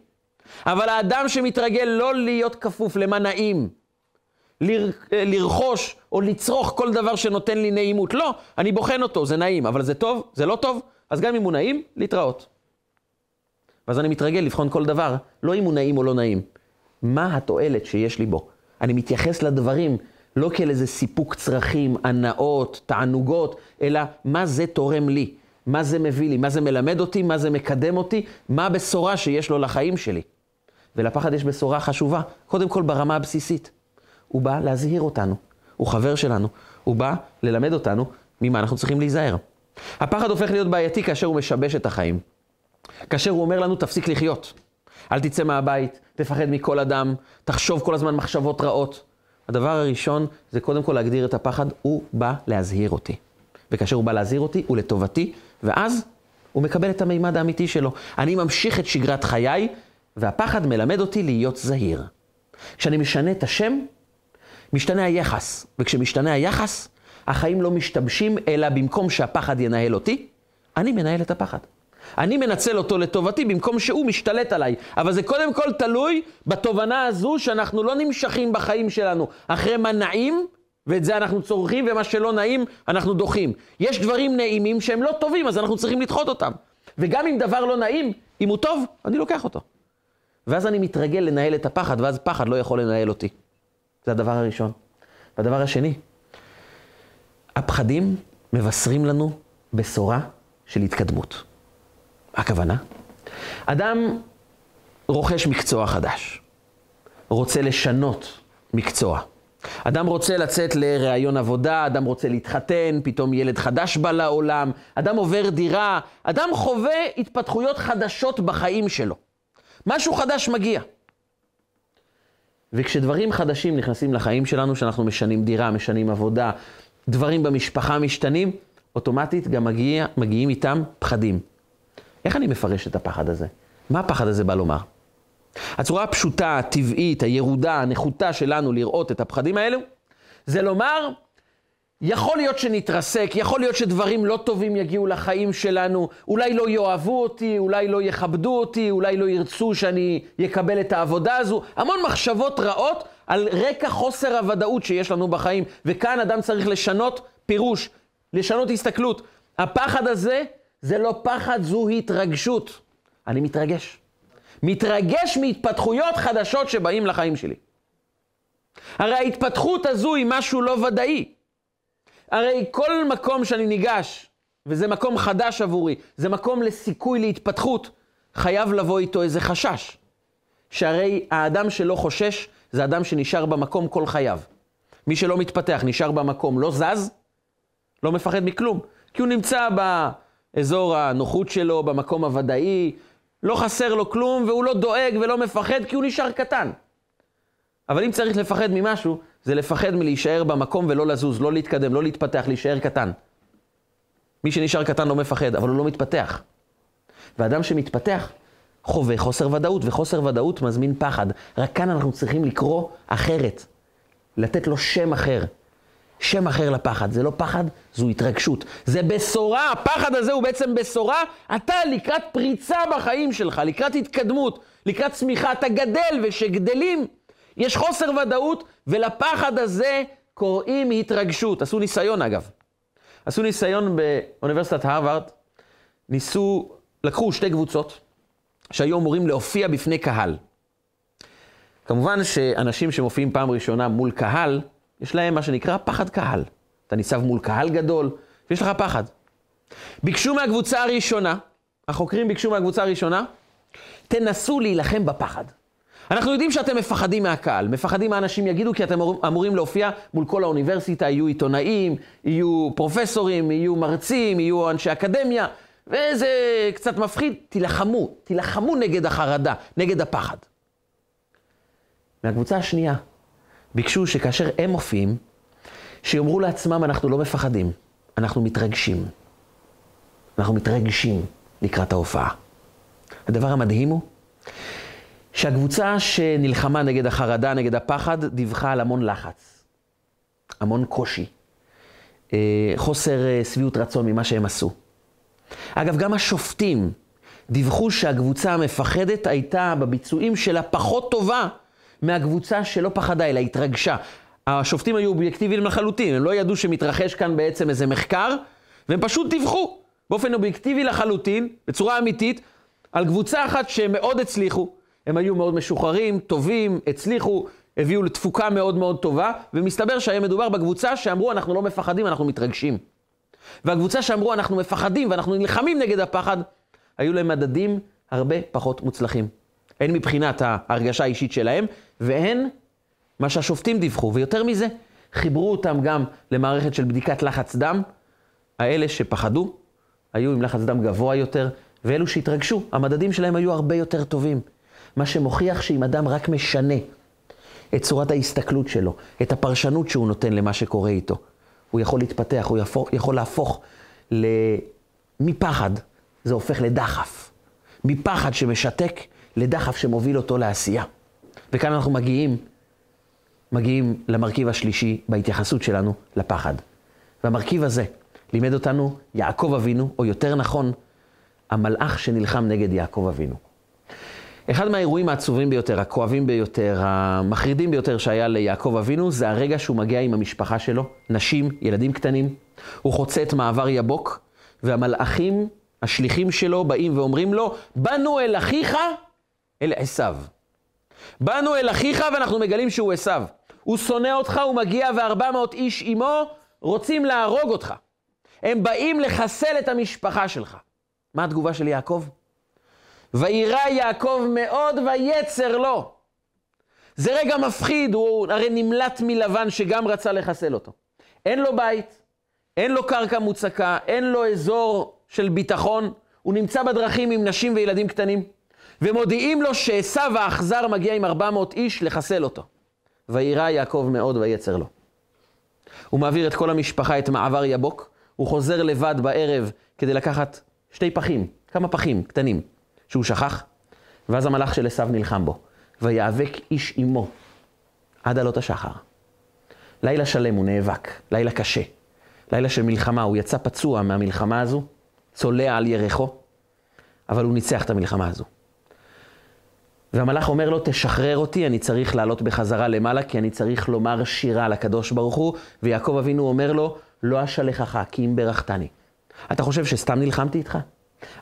אבל האדם שמתרגל לא להיות כפוף למה נעים, לר... לרכוש או לצרוך כל דבר שנותן לי נעימות. לא, אני בוחן אותו, זה נעים, אבל זה טוב, זה לא טוב, אז גם אם הוא נעים, להתראות. ואז אני מתרגל לבחון כל דבר, לא אם הוא נעים או לא נעים. מה התועלת שיש לי בו? אני מתייחס לדברים, לא כאל איזה סיפוק צרכים, ענאות, תענוגות, אלא מה זה תורם לי, מה זה מביא לי, מה זה מלמד אותי, מה זה מקדם אותי, מה הבשורה שיש לו לחיים שלי. ולפחד יש בשורה חשובה, קודם כל ברמה הבסיסית. הוא בא להזהיר אותנו, הוא חבר שלנו, הוא בא ללמד אותנו ממה אנחנו צריכים להיזהר. הפחד הופך להיות בעייתי כאשר הוא משבש את החיים. כאשר הוא אומר לנו תפסיק לחיות, אל תצא מהבית, תפחד מכל אדם, תחשוב כל הזמן מחשבות רעות. הדבר הראשון זה קודם כל להגדיר את הפחד, הוא בא להזהיר אותי. וכאשר הוא בא להזהיר אותי, הוא לטובתי, ואז הוא מקבל את המימד האמיתי שלו. אני ממשיך את שגרת חיי, והפחד מלמד אותי להיות זהיר. כשאני משנה את השם, משתנה היחס. וכשמשתנה היחס, החיים לא משתבשים, אלא במקום שהפחד ינהל אותי, אני מנהל את הפחד. אני מנצל אותו לטובתי במקום שהוא משתלט עליי. אבל זה קודם כל תלוי בתובנה הזו שאנחנו לא נמשכים בחיים שלנו. אחרי מה נעים, ואת זה אנחנו צורכים, ומה שלא נעים אנחנו דוחים. יש דברים נעימים שהם לא טובים, אז אנחנו צריכים לדחות אותם. וגם אם דבר לא נעים, אם הוא טוב, אני לוקח אותו. ואז אני מתרגל לנהל את הפחד, ואז פחד לא יכול לנהל אותי. זה הדבר הראשון. והדבר השני, הפחדים מבשרים לנו בשורה של התקדמות. הכוונה? אדם רוכש מקצוע חדש, רוצה לשנות מקצוע. אדם רוצה לצאת לראיון עבודה, אדם רוצה להתחתן, פתאום ילד חדש בא לעולם, אדם עובר דירה, אדם חווה התפתחויות חדשות בחיים שלו. משהו חדש מגיע. וכשדברים חדשים נכנסים לחיים שלנו, שאנחנו משנים דירה, משנים עבודה, דברים במשפחה משתנים, אוטומטית גם מגיע, מגיעים איתם פחדים. איך אני מפרש את הפחד הזה? מה הפחד הזה בא לומר? הצורה הפשוטה, הטבעית, הירודה, הנחותה שלנו לראות את הפחדים האלו, זה לומר, יכול להיות שנתרסק, יכול להיות שדברים לא טובים יגיעו לחיים שלנו, אולי לא יאהבו אותי, אולי לא יכבדו אותי, אולי לא ירצו שאני יקבל את העבודה הזו. המון מחשבות רעות על רקע חוסר הוודאות שיש לנו בחיים. וכאן אדם צריך לשנות פירוש, לשנות הסתכלות. הפחד הזה זה לא פחד, זו התרגשות. אני מתרגש. מתרגש מהתפתחויות חדשות שבאים לחיים שלי. הרי ההתפתחות הזו היא משהו לא ודאי. הרי כל מקום שאני ניגש, וזה מקום חדש עבורי, זה מקום לסיכוי להתפתחות, חייב לבוא איתו איזה חשש. שהרי האדם שלא חושש, זה אדם שנשאר במקום כל חייו. מי שלא מתפתח, נשאר במקום, לא זז, לא מפחד מכלום. כי הוא נמצא באזור הנוחות שלו, במקום הוודאי, לא חסר לו כלום, והוא לא דואג ולא מפחד, כי הוא נשאר קטן. אבל אם צריך לפחד ממשהו, זה לפחד מלהישאר במקום ולא לזוז, לא להתקדם, לא להתפתח, להישאר קטן. מי שנשאר קטן לא מפחד, אבל הוא לא מתפתח. ואדם שמתפתח חווה חוסר ודאות, וחוסר ודאות מזמין פחד. רק כאן אנחנו צריכים לקרוא אחרת, לתת לו שם אחר. שם אחר לפחד, זה לא פחד, זו התרגשות. זה בשורה, הפחד הזה הוא בעצם בשורה, אתה לקראת פריצה בחיים שלך, לקראת התקדמות, לקראת צמיחה, אתה גדל ושגדלים. יש חוסר ודאות, ולפחד הזה קוראים התרגשות. עשו ניסיון אגב. עשו ניסיון באוניברסיטת הרווארד, ניסו, לקחו שתי קבוצות, שהיו אמורים להופיע בפני קהל. כמובן שאנשים שמופיעים פעם ראשונה מול קהל, יש להם מה שנקרא פחד קהל. אתה ניצב מול קהל גדול, ויש לך פחד. ביקשו מהקבוצה הראשונה, החוקרים ביקשו מהקבוצה הראשונה, תנסו להילחם בפחד. אנחנו יודעים שאתם מפחדים מהקהל, מפחדים מהאנשים יגידו, כי אתם אמורים להופיע מול כל האוניברסיטה, יהיו עיתונאים, יהיו פרופסורים, יהיו מרצים, יהיו אנשי אקדמיה, וזה קצת מפחיד, תילחמו, תילחמו נגד החרדה, נגד הפחד. מהקבוצה השנייה ביקשו שכאשר הם מופיעים, שיאמרו לעצמם אנחנו לא מפחדים, אנחנו מתרגשים. אנחנו מתרגשים לקראת ההופעה. הדבר המדהים הוא, שהקבוצה שנלחמה נגד החרדה, נגד הפחד, דיווחה על המון לחץ, המון קושי, חוסר סביעות רצון ממה שהם עשו. אגב, גם השופטים דיווחו שהקבוצה המפחדת הייתה בביצועים שלה פחות טובה מהקבוצה שלא פחדה, אלא התרגשה. השופטים היו אובייקטיביים לחלוטין, הם לא ידעו שמתרחש כאן בעצם איזה מחקר, והם פשוט דיווחו באופן אובייקטיבי לחלוטין, בצורה אמיתית, על קבוצה אחת שמאוד הצליחו. הם היו מאוד משוחררים, טובים, הצליחו, הביאו לתפוקה מאוד מאוד טובה, ומסתבר שהיה מדובר בקבוצה שאמרו אנחנו לא מפחדים, אנחנו מתרגשים. והקבוצה שאמרו אנחנו מפחדים ואנחנו נלחמים נגד הפחד, היו להם מדדים הרבה פחות מוצלחים. הן מבחינת ההרגשה האישית שלהם, והן מה שהשופטים דיווחו. ויותר מזה, חיברו אותם גם למערכת של בדיקת לחץ דם. האלה שפחדו, היו עם לחץ דם גבוה יותר, ואלו שהתרגשו, המדדים שלהם היו הרבה יותר טובים. מה שמוכיח שאם אדם רק משנה את צורת ההסתכלות שלו, את הפרשנות שהוא נותן למה שקורה איתו, הוא יכול להתפתח, הוא יכול להפוך מפחד, זה הופך לדחף. מפחד שמשתק לדחף שמוביל אותו לעשייה. וכאן אנחנו מגיעים, מגיעים למרכיב השלישי בהתייחסות שלנו לפחד. והמרכיב הזה לימד אותנו יעקב אבינו, או יותר נכון, המלאך שנלחם נגד יעקב אבינו. אחד מהאירועים העצובים ביותר, הכואבים ביותר, המחרידים ביותר שהיה ליעקב אבינו, זה הרגע שהוא מגיע עם המשפחה שלו, נשים, ילדים קטנים. הוא חוצה את מעבר יבוק, והמלאכים, השליחים שלו, באים ואומרים לו, באנו אל אחיך, אל עשיו. באנו אל אחיך, ואנחנו מגלים שהוא עשיו. הוא שונא אותך, הוא מגיע, וארבע מאות איש עמו רוצים להרוג אותך. הם באים לחסל את המשפחה שלך. מה התגובה של יעקב? וירא יעקב מאוד ויצר לו. זה רגע מפחיד, הוא הרי נמלט מלבן שגם רצה לחסל אותו. אין לו בית, אין לו קרקע מוצקה, אין לו אזור של ביטחון, הוא נמצא בדרכים עם נשים וילדים קטנים, ומודיעים לו שעשיו האכזר מגיע עם ארבע מאות איש לחסל אותו. וירא יעקב מאוד ויצר לו. הוא מעביר את כל המשפחה את מעבר יבוק, הוא חוזר לבד בערב כדי לקחת שתי פחים, כמה פחים קטנים, שהוא שכח, ואז המלאך של עשיו נלחם בו, ויאבק איש עמו, עד עלות השחר. לילה שלם הוא נאבק, לילה קשה, לילה של מלחמה, הוא יצא פצוע מהמלחמה הזו, צולע על ירחו, אבל הוא ניצח את המלחמה הזו. והמלאך אומר לו, תשחרר אותי, אני צריך לעלות בחזרה למעלה, כי אני צריך לומר שירה לקדוש ברוך הוא, ויעקב אבינו אומר לו, לא אשלחך, כי אם ברכתני. אתה חושב שסתם נלחמתי איתך?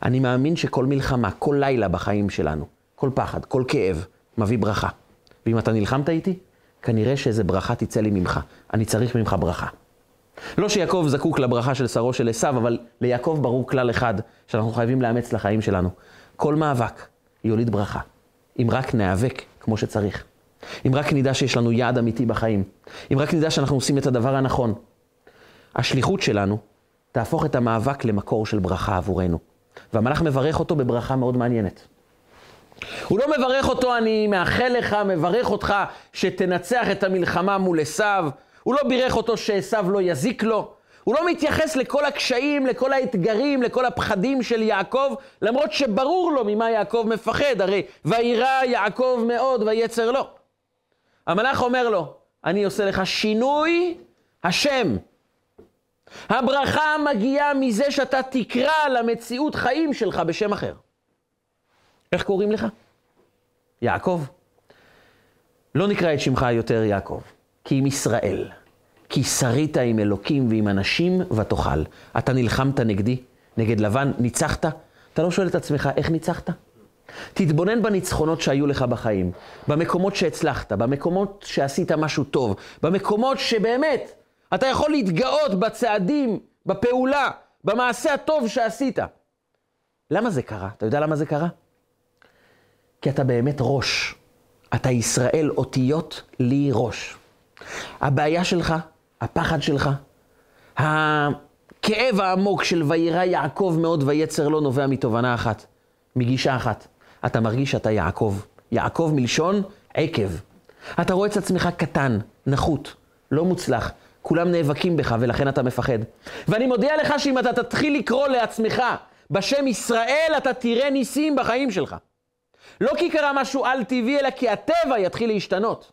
אני מאמין שכל מלחמה, כל לילה בחיים שלנו, כל פחד, כל כאב, מביא ברכה. ואם אתה נלחמת איתי, כנראה שאיזה ברכה תצא לי ממך. אני צריך ממך ברכה. לא שיעקב זקוק לברכה של שרו של עשיו, אבל ליעקב ברור כלל אחד, שאנחנו חייבים לאמץ לחיים שלנו. כל מאבק יוליד ברכה. אם רק נאבק כמו שצריך. אם רק נדע שיש לנו יעד אמיתי בחיים. אם רק נדע שאנחנו עושים את הדבר הנכון. השליחות שלנו תהפוך את המאבק למקור של ברכה עבורנו. והמלאך מברך אותו בברכה מאוד מעניינת. הוא לא מברך אותו, אני מאחל לך, מברך אותך שתנצח את המלחמה מול עשיו. הוא לא בירך אותו שעשיו לא יזיק לו. הוא לא מתייחס לכל הקשיים, לכל האתגרים, לכל הפחדים של יעקב, למרות שברור לו ממה יעקב מפחד, הרי וירא יעקב מאוד ויצר לו. המלאך אומר לו, אני עושה לך שינוי השם. הברכה מגיעה מזה שאתה תקרא למציאות חיים שלך בשם אחר. איך קוראים לך? יעקב. לא נקרא את שמך יותר יעקב, כי עם ישראל. כי שרית עם אלוקים ועם אנשים ותאכל. אתה נלחמת נגדי, נגד לבן, ניצחת. אתה לא שואל את עצמך איך ניצחת? תתבונן בניצחונות שהיו לך בחיים, במקומות שהצלחת, במקומות שעשית משהו טוב, במקומות שבאמת אתה יכול להתגאות בצעדים, בפעולה, במעשה הטוב שעשית. למה זה קרה? אתה יודע למה זה קרה? כי אתה באמת ראש. אתה ישראל אותיות לי ראש. הבעיה שלך, הפחד שלך, הכאב העמוק של וירא יעקב מאוד ויצר לא נובע מתובנה אחת, מגישה אחת. אתה מרגיש שאתה יעקב. יעקב מלשון עקב. אתה רואה את עצמך קטן, נחות, לא מוצלח. כולם נאבקים בך ולכן אתה מפחד. ואני מודיע לך שאם אתה תתחיל לקרוא לעצמך בשם ישראל, אתה תראה ניסים בחיים שלך. לא כי קרה משהו על טבעי, אלא כי הטבע יתחיל להשתנות.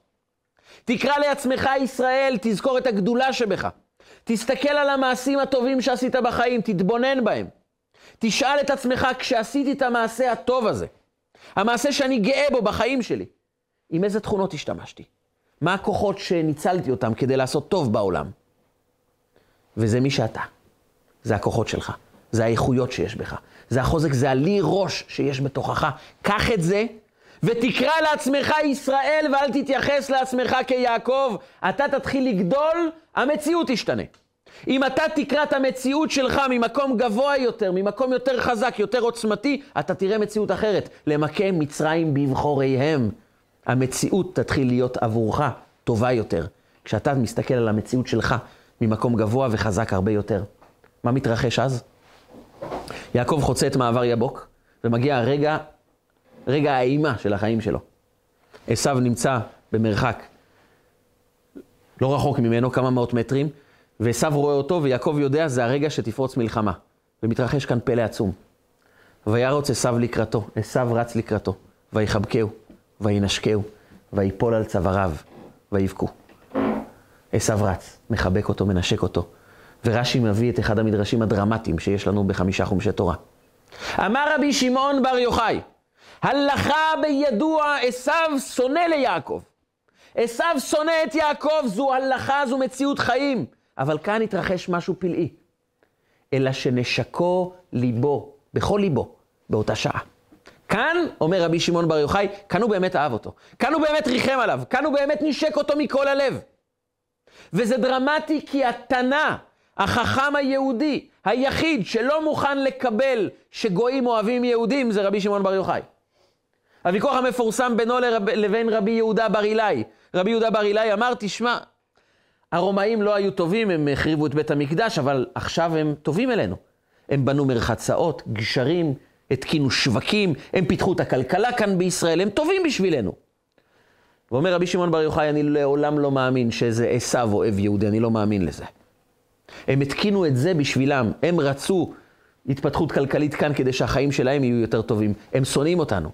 תקרא לעצמך ישראל, תזכור את הגדולה שבך. תסתכל על המעשים הטובים שעשית בחיים, תתבונן בהם. תשאל את עצמך, כשעשיתי את המעשה הטוב הזה, המעשה שאני גאה בו בחיים שלי, עם איזה תכונות השתמשתי? מה הכוחות שניצלתי אותם כדי לעשות טוב בעולם? וזה מי שאתה. זה הכוחות שלך. זה האיכויות שיש בך. זה החוזק, זה עלי ראש שיש בתוכך. קח את זה ותקרא לעצמך ישראל ואל תתייחס לעצמך כיעקב. אתה תתחיל לגדול, המציאות תשתנה. אם אתה תקרא את המציאות שלך ממקום גבוה יותר, ממקום יותר חזק, יותר עוצמתי, אתה תראה מציאות אחרת. למכה מצרים בבחוריהם. המציאות תתחיל להיות עבורך טובה יותר. כשאתה מסתכל על המציאות שלך ממקום גבוה וחזק הרבה יותר. מה מתרחש אז? יעקב חוצה את מעבר יבוק, ומגיע הרגע, רגע האימה של החיים שלו. עשיו נמצא במרחק, לא רחוק ממנו, כמה מאות מטרים, ועשיו רואה אותו, ויעקב יודע, זה הרגע שתפרוץ מלחמה. ומתרחש כאן פלא עצום. וירוץ עשיו לקראתו, עשיו רץ לקראתו, ויחבקהו, וינשקהו, ויפול על צוואריו, ויבכו. עשיו רץ, מחבק אותו, מנשק אותו. ורש"י מביא את אחד המדרשים הדרמטיים שיש לנו בחמישה חומשי תורה. אמר רבי שמעון בר יוחאי, הלכה בידוע עשיו שונא ליעקב. עשיו שונא את יעקב, זו הלכה, זו מציאות חיים. אבל כאן התרחש משהו פלאי. אלא שנשקו ליבו, בכל ליבו, באותה שעה. כאן, אומר רבי שמעון בר יוחאי, כאן הוא באמת אהב אותו. כאן הוא באמת ריחם עליו. כאן הוא באמת נשק אותו מכל הלב. וזה דרמטי כי התנא, החכם היהודי, היחיד שלא מוכן לקבל שגויים אוהבים יהודים, זה רבי שמעון בר יוחאי. הוויכוח המפורסם בינו לרב, לבין רבי יהודה בר אילאי. רבי יהודה בר אילאי אמר, תשמע, הרומאים לא היו טובים, הם החריבו את בית המקדש, אבל עכשיו הם טובים אלינו. הם בנו מרחצאות, גשרים, התקינו שווקים, הם פיתחו את הכלכלה כאן בישראל, הם טובים בשבילנו. ואומר רבי שמעון בר יוחאי, אני לעולם לא מאמין שזה עשיו אוהב יהודי, אני לא מאמין לזה. הם התקינו את זה בשבילם, הם רצו התפתחות כלכלית כאן כדי שהחיים שלהם יהיו יותר טובים. הם שונאים אותנו.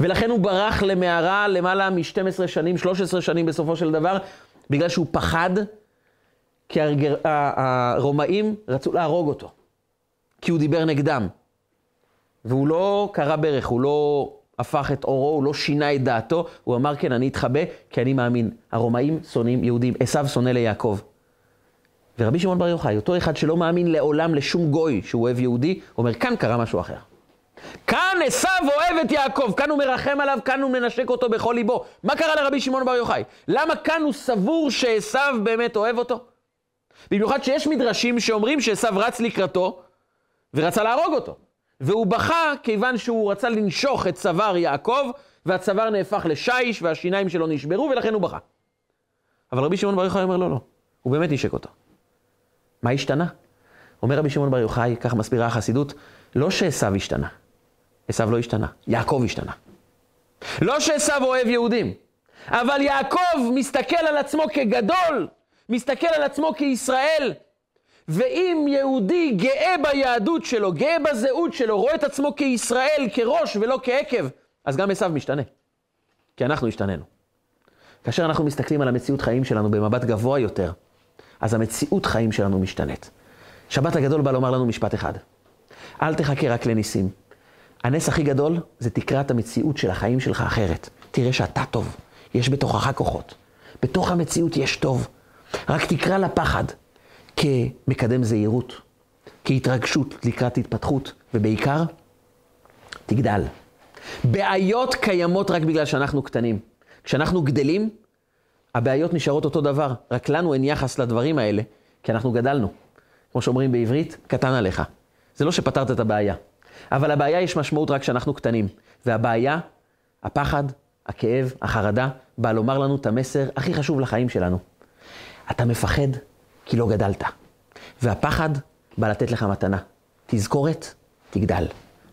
ולכן הוא ברח למערה למעלה מ-שתים עשרה שנים, שלוש עשרה שנים בסופו של דבר, בגלל שהוא פחד, כי הרומאים רצו להרוג אותו. כי הוא דיבר נגדם. והוא לא קרא ברך, הוא לא הפך את אורו, הוא לא שינה את דעתו. הוא אמר, כן, אני אתחבא, כי אני מאמין. הרומאים שונאים יהודים, עשיו שונא ליעקב. ורבי שמעון בר יוחאי, אותו אחד שלא מאמין לעולם לשום גוי שהוא אוהב יהודי, אומר, כאן קרה משהו אחר. כאן עשיו אוהב את יעקב, כאן הוא מרחם עליו, כאן הוא מנשק אותו בכל ליבו. מה קרה לרבי שמעון בר יוחאי? למה כאן הוא סבור שעשיו באמת אוהב אותו? במיוחד שיש מדרשים שאומרים שעשיו רץ לקראתו ורצה להרוג אותו. והוא בכה כיוון שהוא רצה לנשוך את צוואר יעקב, והצוואר נהפך לשיש והשיניים שלו נשברו ולכן הוא בכה. אבל רבי שמעון בר יוחאי אומר, לא, לא, הוא באמת נשק אותו. מה השתנה? אומר רבי שמעון בר יוחאי, כך מסבירה החסידות, לא שעשיו השתנה. עשיו לא השתנה, יעקב השתנה. לא שעשיו אוהב יהודים, אבל יעקב מסתכל על עצמו כגדול, מסתכל על עצמו כישראל, ואם יהודי גאה ביהדות שלו, גאה בזהות שלו, רואה את עצמו כישראל, כראש ולא כעקב, אז גם עשיו משתנה, כי אנחנו השתננו. כאשר אנחנו מסתכלים על המציאות חיים שלנו במבט גבוה יותר, אז המציאות חיים שלנו משתנית. שבת הגדול בא לומר לנו משפט אחד. אל תחכה רק לניסים. הנס הכי גדול זה תקרא את המציאות של החיים שלך אחרת. תראה שאתה טוב. יש בתוכך כוחות. בתוך המציאות יש טוב. רק תקרא לפחד כמקדם זהירות, כהתרגשות לקראת התפתחות, ובעיקר תגדל. בעיות קיימות רק בגלל שאנחנו קטנים. כשאנחנו גדלים, הבעיות נשארות אותו דבר, רק לנו אין יחס לדברים האלה, כי אנחנו גדלנו. כמו שאומרים בעברית, קטן עליך. זה לא שפתרת את הבעיה. אבל הבעיה יש משמעות רק כשאנחנו קטנים. והבעיה, הפחד, הכאב, החרדה, בא לומר לנו את המסר הכי חשוב לחיים שלנו. אתה מפחד כי לא גדלת. והפחד בא לתת לך מתנה. תזכורת, תגדל.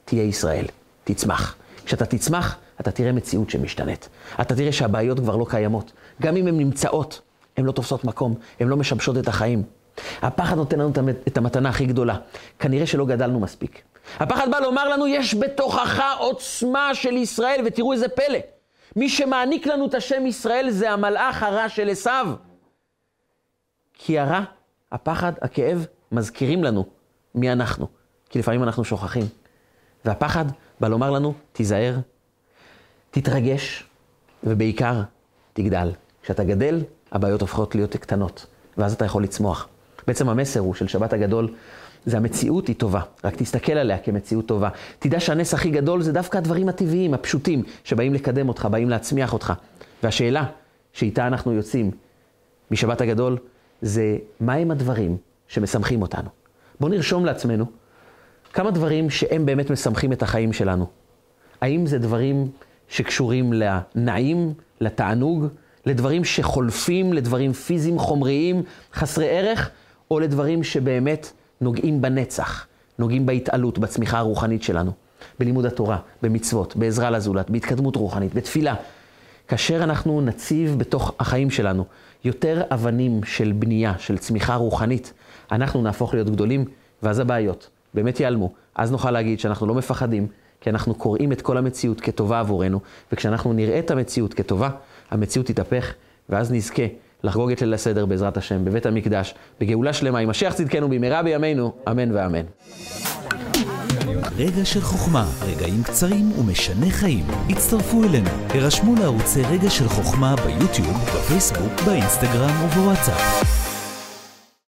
תהיה ישראל, תצמח. כשאתה תצמח, אתה תראה מציאות שמשתנית. אתה תראה שהבעיות כבר לא קיימות. גם אם הן נמצאות, הן לא תופסות מקום, הן לא משבשות את החיים. הפחד נותן לנו את המתנה הכי גדולה. כנראה שלא גדלנו מספיק. הפחד בא לומר לנו, יש בתוכך עוצמה של ישראל, ותראו איזה פלא. מי שמעניק לנו את השם ישראל זה המלאך הרע של עשיו. כי הרע, הפחד, הכאב, מזכירים לנו מי אנחנו. כי לפעמים אנחנו שוכחים. והפחד בא לומר לנו, תיזהר, תתרגש, ובעיקר תגדל. כשאתה גדל, הבעיות הופכות להיות קטנות, ואז אתה יכול לצמוח. בעצם המסר הוא של שבת הגדול, זה המציאות היא טובה, רק תסתכל עליה כמציאות טובה. תדע שהנס הכי גדול זה דווקא הדברים הטבעיים, הפשוטים, שבאים לקדם אותך, באים להצמיח אותך. והשאלה שאיתה אנחנו יוצאים משבת הגדול, זה מהם הדברים שמשמחים אותנו. בואו נרשום לעצמנו כמה דברים שהם באמת משמחים את החיים שלנו. האם זה דברים שקשורים לנעים, לתענוג, לדברים שחולפים, לדברים פיזיים, חומריים, חסרי ערך, או לדברים שבאמת נוגעים בנצח, נוגעים בהתעלות, בצמיחה הרוחנית שלנו, בלימוד התורה, במצוות, בעזרה לזולת, בהתקדמות רוחנית, בתפילה. כאשר אנחנו נציב בתוך החיים שלנו יותר אבנים של בנייה, של צמיחה רוחנית, אנחנו נהפוך להיות גדולים, ואז הבעיות באמת ייעלמו. אז נוכל להגיד שאנחנו לא מפחדים, כי אנחנו קוראים את כל המציאות כטובה עבורנו, וכשאנחנו נראה את המציאות כטובה, המציאות תתהפך, ואז נזכה לחגוג את ליל הסדר בעזרת השם, בבית המקדש, בגאולה שלמה, יימשך צדקנו במהרה בימינו, אמן ואמן. רגע של חוכמה, רגעים קצרים ומשנה חיים. הצטרפו אלינו, הרשמו לערוצי רגע של חוכמה ביוטיוב, בפייסבוק, באינסטגרם ובוואטסאפ.